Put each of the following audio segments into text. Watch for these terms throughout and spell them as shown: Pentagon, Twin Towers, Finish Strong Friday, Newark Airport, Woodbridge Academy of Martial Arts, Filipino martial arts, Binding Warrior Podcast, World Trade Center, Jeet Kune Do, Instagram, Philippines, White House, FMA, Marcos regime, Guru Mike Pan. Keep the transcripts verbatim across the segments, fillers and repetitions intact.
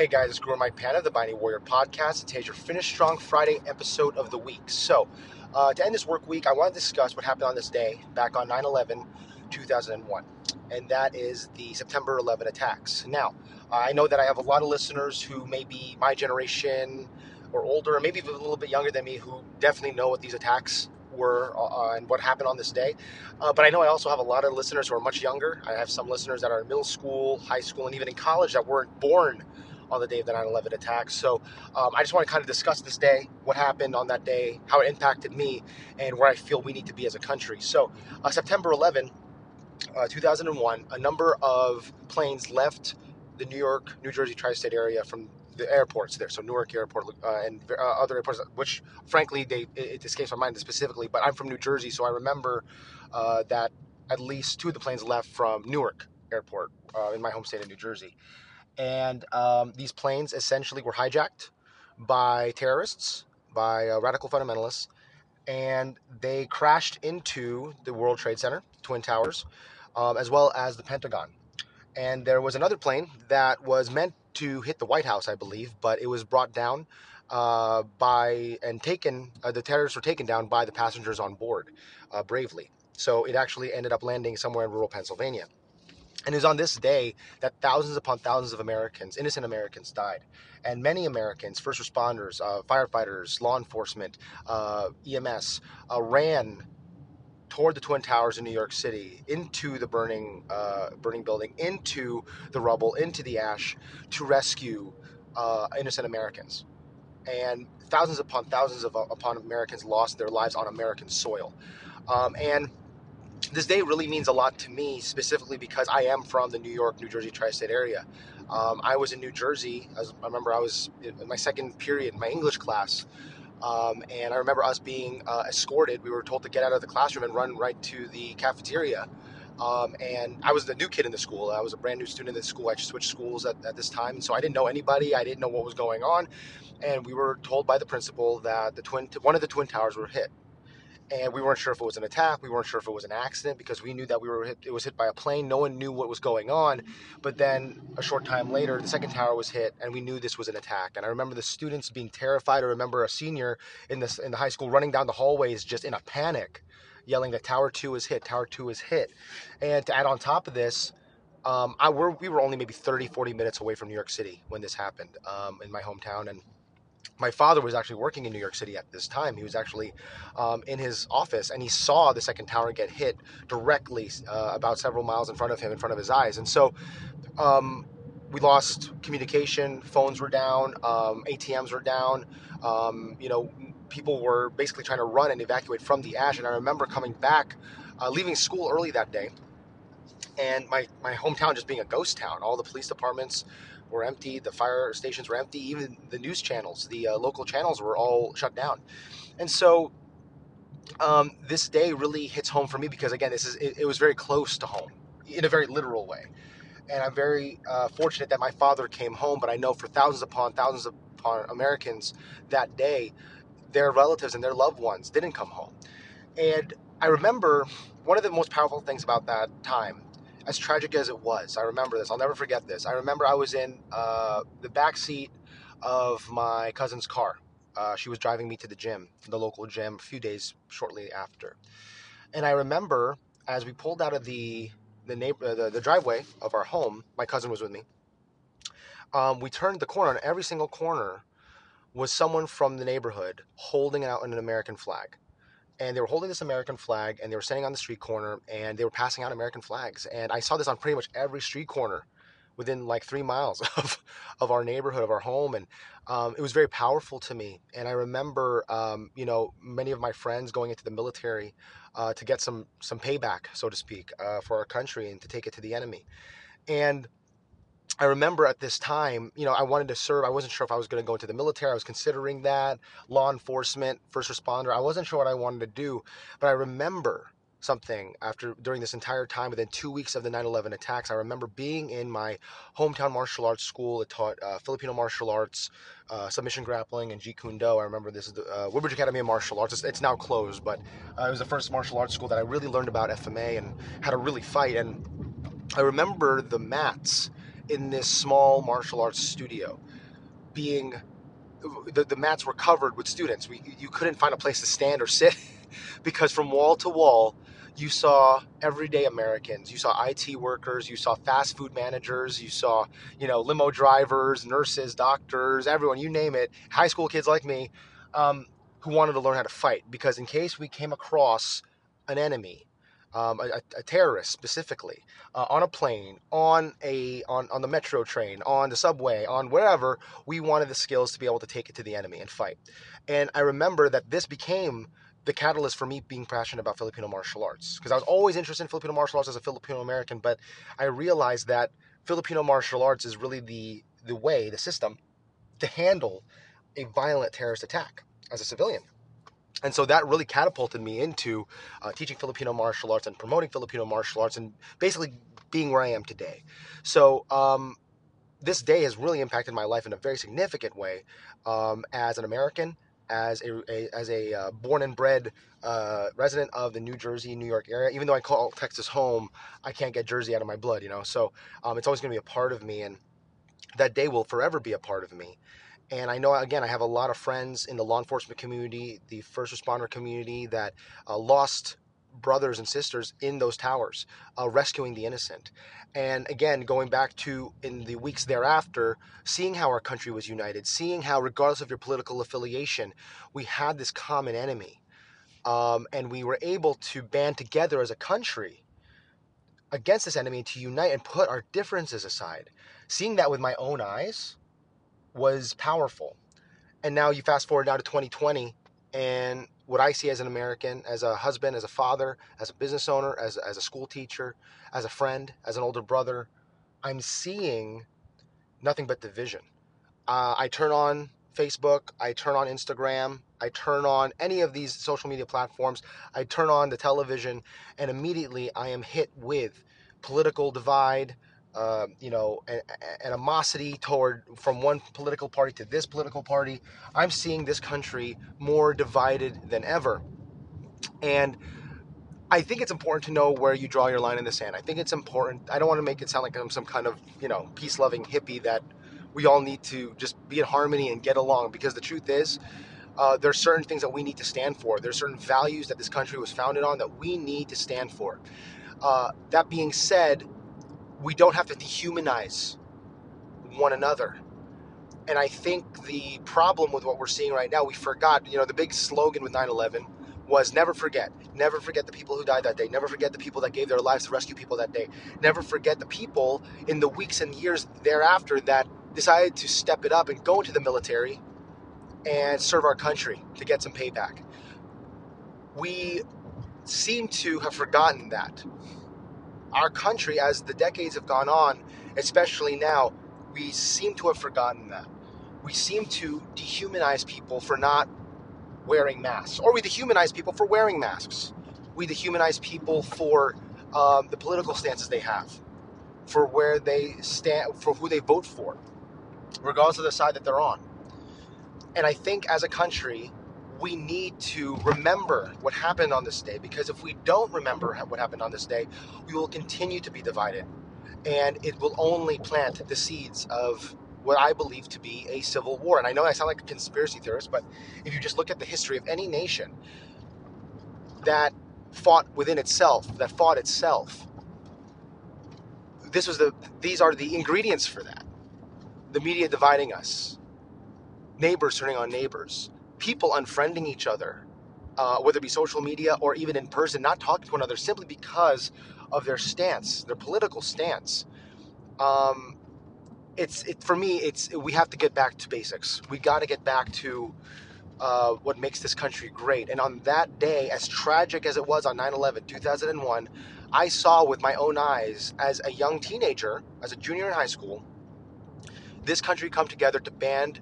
Hey guys, it's Guru Mike Pan of the Binding Warrior Podcast. Today's your Finish Strong Friday episode of the week. So, uh, to end this work week, I want to discuss what happened on this day back on nine eleven two thousand one, and that is the September eleventh attacks. Now, I know that I have a lot of listeners who may be my generation or older, or maybe even a little bit younger than me, who definitely know what these attacks were uh, and what happened on this day. Uh, but I know I also have a lot of listeners who are much younger. I have some listeners that are in middle school, high school, and even in college that weren't born on the day of the nine eleven attacks. So um, I just want to kind of discuss this day, what happened on that day, how it impacted me, and where I feel we need to be as a country. So uh, September eleventh, two thousand one, a number of planes left the New York, New Jersey tri-state area from the airports there. So Newark Airport uh, and uh, other airports, which frankly, they it escapes my mind specifically, but I'm from New Jersey, so I remember uh, that at least two of the planes left from Newark Airport uh, in my home state of New Jersey. And um, these planes essentially were hijacked by terrorists, by uh, radical fundamentalists, and they crashed into the World Trade Center, Twin Towers, um, as well as the Pentagon. And there was another plane that was meant to hit the White House, I believe, but it was brought down uh, by and taken, uh, the terrorists were taken down by the passengers on board uh, bravely. So it actually ended up landing somewhere in rural Pennsylvania. And it was on this day that thousands upon thousands of Americans, innocent Americans, died. And many Americans, first responders, uh, firefighters, law enforcement, uh, E M S, uh, ran toward the Twin Towers in New York City, into the burning uh, burning building, into the rubble, into the ash, to rescue uh, innocent Americans. And thousands upon thousands of, upon Americans lost their lives on American soil. Um, and... This day really means a lot to me, specifically because I am from the New York, New Jersey tri-state area. Um, I was in New Jersey. As I remember, I was in my second period, my English class, um, and I remember us being uh, escorted. We were told to get out of the classroom and run right to the cafeteria. Um, and I was the new kid in the school. I was a brand new student in the school. I switched schools at, at this time, so I didn't know anybody. I didn't know what was going on, and we were told by the principal that the twin, one of the Twin Towers were hit. And we weren't sure if it was an attack. We weren't sure if it was an accident because we knew that we were hit, it was hit by a plane. No one knew what was going on. But then a short time later, the second tower was hit, and we knew this was an attack. And I remember the students being terrified. I remember a senior in the, in the high school running down the hallways just in a panic, yelling that Tower two is hit, Tower two is hit. And to add on top of this, um, I were, we were only maybe thirty, forty minutes away from New York City when this happened um, in my hometown. And my father was actually working in New York City at this time. He was actually um, in his office, and he saw the second tower get hit directly uh, about several miles in front of him, in front of his eyes. And so um, we lost communication. Phones were down. Um, A T Ms were down. Um, you know, people were basically trying to run and evacuate from the ash. And I remember coming back, uh, leaving school early that day, and my, my hometown just being a ghost town. All the police departments were empty, the fire stations were empty, even the news channels, the uh, local channels were all shut down. And so um, this day really hits home for me because, again, this is it, it was very close to home in a very literal way. And I'm very uh, fortunate that my father came home, but I know for thousands upon thousands upon Americans that day, their relatives and their loved ones didn't come home. And I remember one of the most powerful things about that time, as tragic as it was, I remember this. I'll never forget this. I remember I was in uh, the backseat of my cousin's car. Uh, she was driving me to the gym, the local gym, a few days shortly after. And I remember as we pulled out of the the, neighbor, the, the driveway of our home, my cousin was with me. Um, we turned the corner, and every single corner was someone from the neighborhood holding out an American flag. And they were holding this American flag, and they were standing on the street corner, and they were passing out American flags. And I saw this on pretty much every street corner within like three miles of, of our neighborhood, of our home. And um, it was very powerful to me. And I remember, um, you know, many of my friends going into the military uh, to get some, some payback, so to speak, uh, for our country and to take it to the enemy. And I remember at this time, you know, I wanted to serve. I wasn't sure if I was going to go into the military. I was considering that, law enforcement, first responder. I wasn't sure what I wanted to do, but I remember something after during this entire time, within two weeks of the nine eleven attacks. I remember being in my hometown martial arts school that taught uh, Filipino martial arts, uh, submission grappling, and Jeet Kune Do. I remember this is the uh, Woodbridge Academy of Martial Arts. It's, it's now closed, but uh, it was the first martial arts school that I really learned about F M A and how to really fight. And I remember the mats in this small martial arts studio. being, the, the mats were covered with students. We, you couldn't find a place to stand or sit because from wall to wall, you saw everyday Americans, you saw I T workers, you saw fast food managers, you saw, you know, limo drivers, nurses, doctors, everyone, you name it, high school kids like me, um, who wanted to learn how to fight, because in case we came across an enemy, um, a, a terrorist specifically, uh, on a plane, on a on, on the metro train, on the subway, on wherever, we wanted the skills to be able to take it to the enemy and fight. And I remember that this became the catalyst for me being passionate about Filipino martial arts, because I was always interested in Filipino martial arts as a Filipino American, but I realized that Filipino martial arts is really the the way, the system, to handle a violent terrorist attack as a civilian. And so that really catapulted me into uh, teaching Filipino martial arts and promoting Filipino martial arts and basically being where I am today. So um, this day has really impacted my life in a very significant way, um, as an American, as a, a as a uh, born and bred uh, resident of the New Jersey, New York area. Even though I call Texas home, I can't get Jersey out of my blood, you know. So um, it's always going to be a part of me, and that day will forever be a part of me. And I know, again, I have a lot of friends in the law enforcement community, the first responder community, that uh, lost brothers and sisters in those towers, uh, rescuing the innocent. And again, going back to in the weeks thereafter, seeing how our country was united, seeing how regardless of your political affiliation, we had this common enemy. Um, and we were able to band together as a country against this enemy, to unite and put our differences aside. Seeing that with my own eyes was powerful. And now you fast forward now to twenty twenty, and what I see as an American, as a husband, as a father, as a business owner, as, as a school teacher, as a friend, as an older brother, I'm seeing nothing but division. Uh, I turn on Facebook, I turn on Instagram, I turn on any of these social media platforms, I turn on the television, and immediately I am hit with political divide, Uh, you know, an, an animosity toward from one political party to this political party. I'm seeing this country more divided than ever. And I think it's important to know where you draw your line in the sand. I think it's important. I don't want to make it sound like I'm some kind of, you know, peace-loving hippie that we all need to just be in harmony and get along, because the truth is, uh, there's certain things that we need to stand for. There's certain values that this country was founded on that we need to stand for. Uh, that being said, we don't have to dehumanize one another. And I think the problem with what we're seeing right now, we forgot, you know, the big slogan with nine eleven was never forget. Never forget the people who died that day. Never forget the people that gave their lives to rescue people that day. Never forget the people in the weeks and years thereafter that decided to step it up and go into the military and serve our country to get some payback. We seem to have forgotten that. Our country, as the decades have gone on, especially now, we seem to have forgotten that. We seem to dehumanize people for not wearing masks, or we dehumanize people for wearing masks. We dehumanize people for um, the political stances they have, for where they stand, for who they vote for, regardless of the side that they're on. And I think as a country, we need to remember what happened on this day, because if we don't remember what happened on this day, we will continue to be divided, and it will only plant the seeds of what I believe to be a civil war. And I know I sound like a conspiracy theorist, but if you just look at the history of any nation that fought within itself, that fought itself, this was the these are the ingredients for that. The media dividing us, neighbors turning on neighbors, people unfriending each other, uh, whether it be social media or even in person, not talking to one another simply because of their stance, their political stance. Um, it's it, for me, it's we have to get back to basics. We got to get back to uh, what makes this country great. And on that day, as tragic as it was on nine eleven, two thousand one, I saw with my own eyes as a young teenager, as a junior in high school, this country come together to band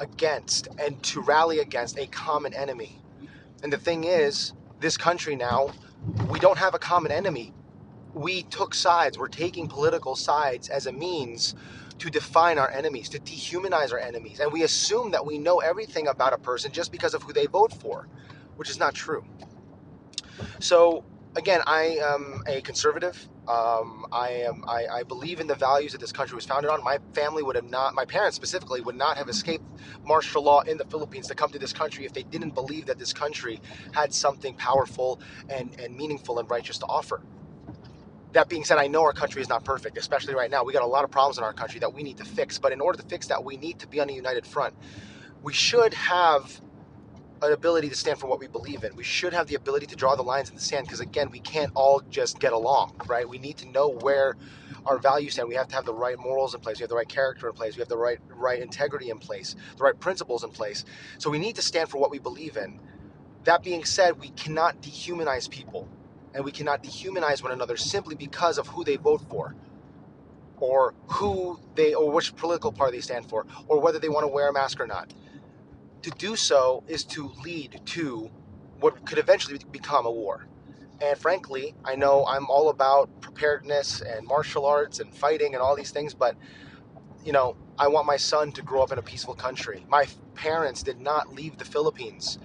against and to rally against a common enemy. And the thing is, this country now, we don't have a common enemy. We took sides. We're taking political sides as a means to define our enemies, to dehumanize our enemies. And we assume that we know everything about a person just because of who they vote for, which is not true. So again, I am a conservative. Um, I am. I, I believe in the values that this country was founded on. My family would have not, my parents specifically, would not have escaped martial law in the Philippines to come to this country if they didn't believe that this country had something powerful and, and meaningful and righteous to offer. That being said, I know our country is not perfect, especially right now. We got a lot of problems in our country that we need to fix. But in order to fix that, we need to be on a united front. We should have an ability to stand for what we believe in. We should have the ability to draw the lines in the sand because, again, we can't all just get along, right? We need to know where our values stand. We have to have the right morals in place. We have the right character in place. We have the right, right integrity in place, the right principles in place. So we need to stand for what we believe in. That being said, we cannot dehumanize people, and we cannot dehumanize one another simply because of who they vote for, or who they, or which political party they stand for, or whether they want to wear a mask or not. To do so is to lead to what could eventually become a war. And frankly, I know I'm all about preparedness and martial arts and fighting and all these things, but, you know, I want my son to grow up in a peaceful country. My parents did not leave the Philippines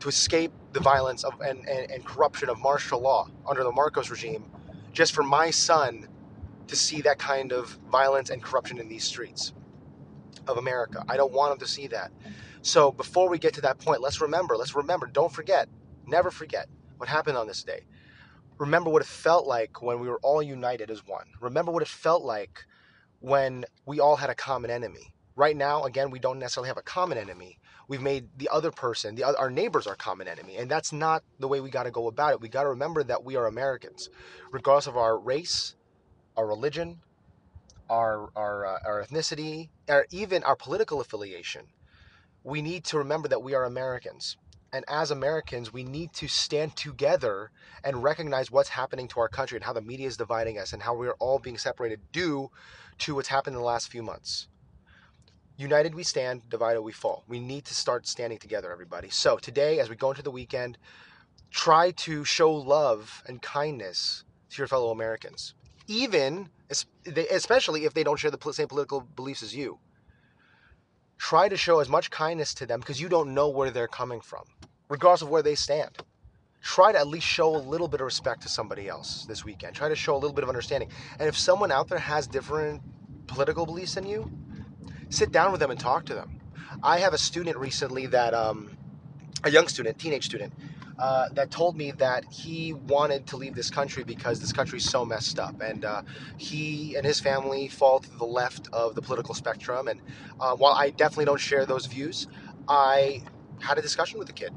to escape the violence of and, and, and corruption of martial law under the Marcos regime, just for my son to see that kind of violence and corruption in these streets of America. I don't want him to see that. So before we get to that point, let's remember, let's remember, don't forget, never forget what happened on this day. Remember what it felt like when we were all united as one. Remember what it felt like when we all had a common enemy. Right now, again, we don't necessarily have a common enemy. We've made the other person, the other, our neighbors, our common enemy. And that's not the way we got to go about it. We got to remember that we are Americans, regardless of our race, our religion, our our, uh, our ethnicity, or even our political affiliation. We need to remember that we are Americans. And as Americans, we need to stand together and recognize what's happening to our country and how the media is dividing us and how we are all being separated due to what's happened in the last few months. United we stand, divided we fall. We need to start standing together, everybody. So today, as we go into the weekend, try to show love and kindness to your fellow Americans, even, especially if they don't share the same political beliefs as you. Try to show as much kindness to them because you don't know where they're coming from, regardless of where they stand. Try to at least show a little bit of respect to somebody else this weekend. Try to show a little bit of understanding. And if someone out there has different political beliefs than you, sit down with them and talk to them. I have a student recently that, um, a young student, teenage student, uh, that told me that he wanted to leave this country because this country's so messed up. And uh, he and his family fall to the left of the political spectrum. And uh, while I definitely don't share those views, I had a discussion with the kid.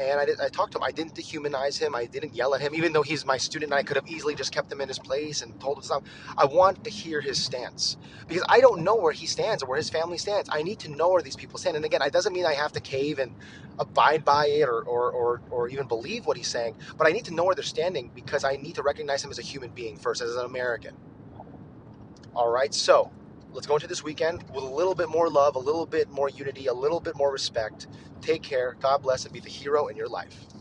And I, did, I talked to him. I didn't dehumanize him. I didn't yell at him, even though he's my student and I could have easily just kept him in his place and told him stuff. I want to hear his stance because I don't know where he stands or where his family stands. I need to know where these people stand. And again, it doesn't mean I have to cave and abide by it or, or, or, or even believe what he's saying, but I need to know where they're standing because I need to recognize him as a human being first, as an American. All right, so let's go into this weekend with a little bit more love, a little bit more unity, a little bit more respect. Take care. God bless, and be the hero in your life.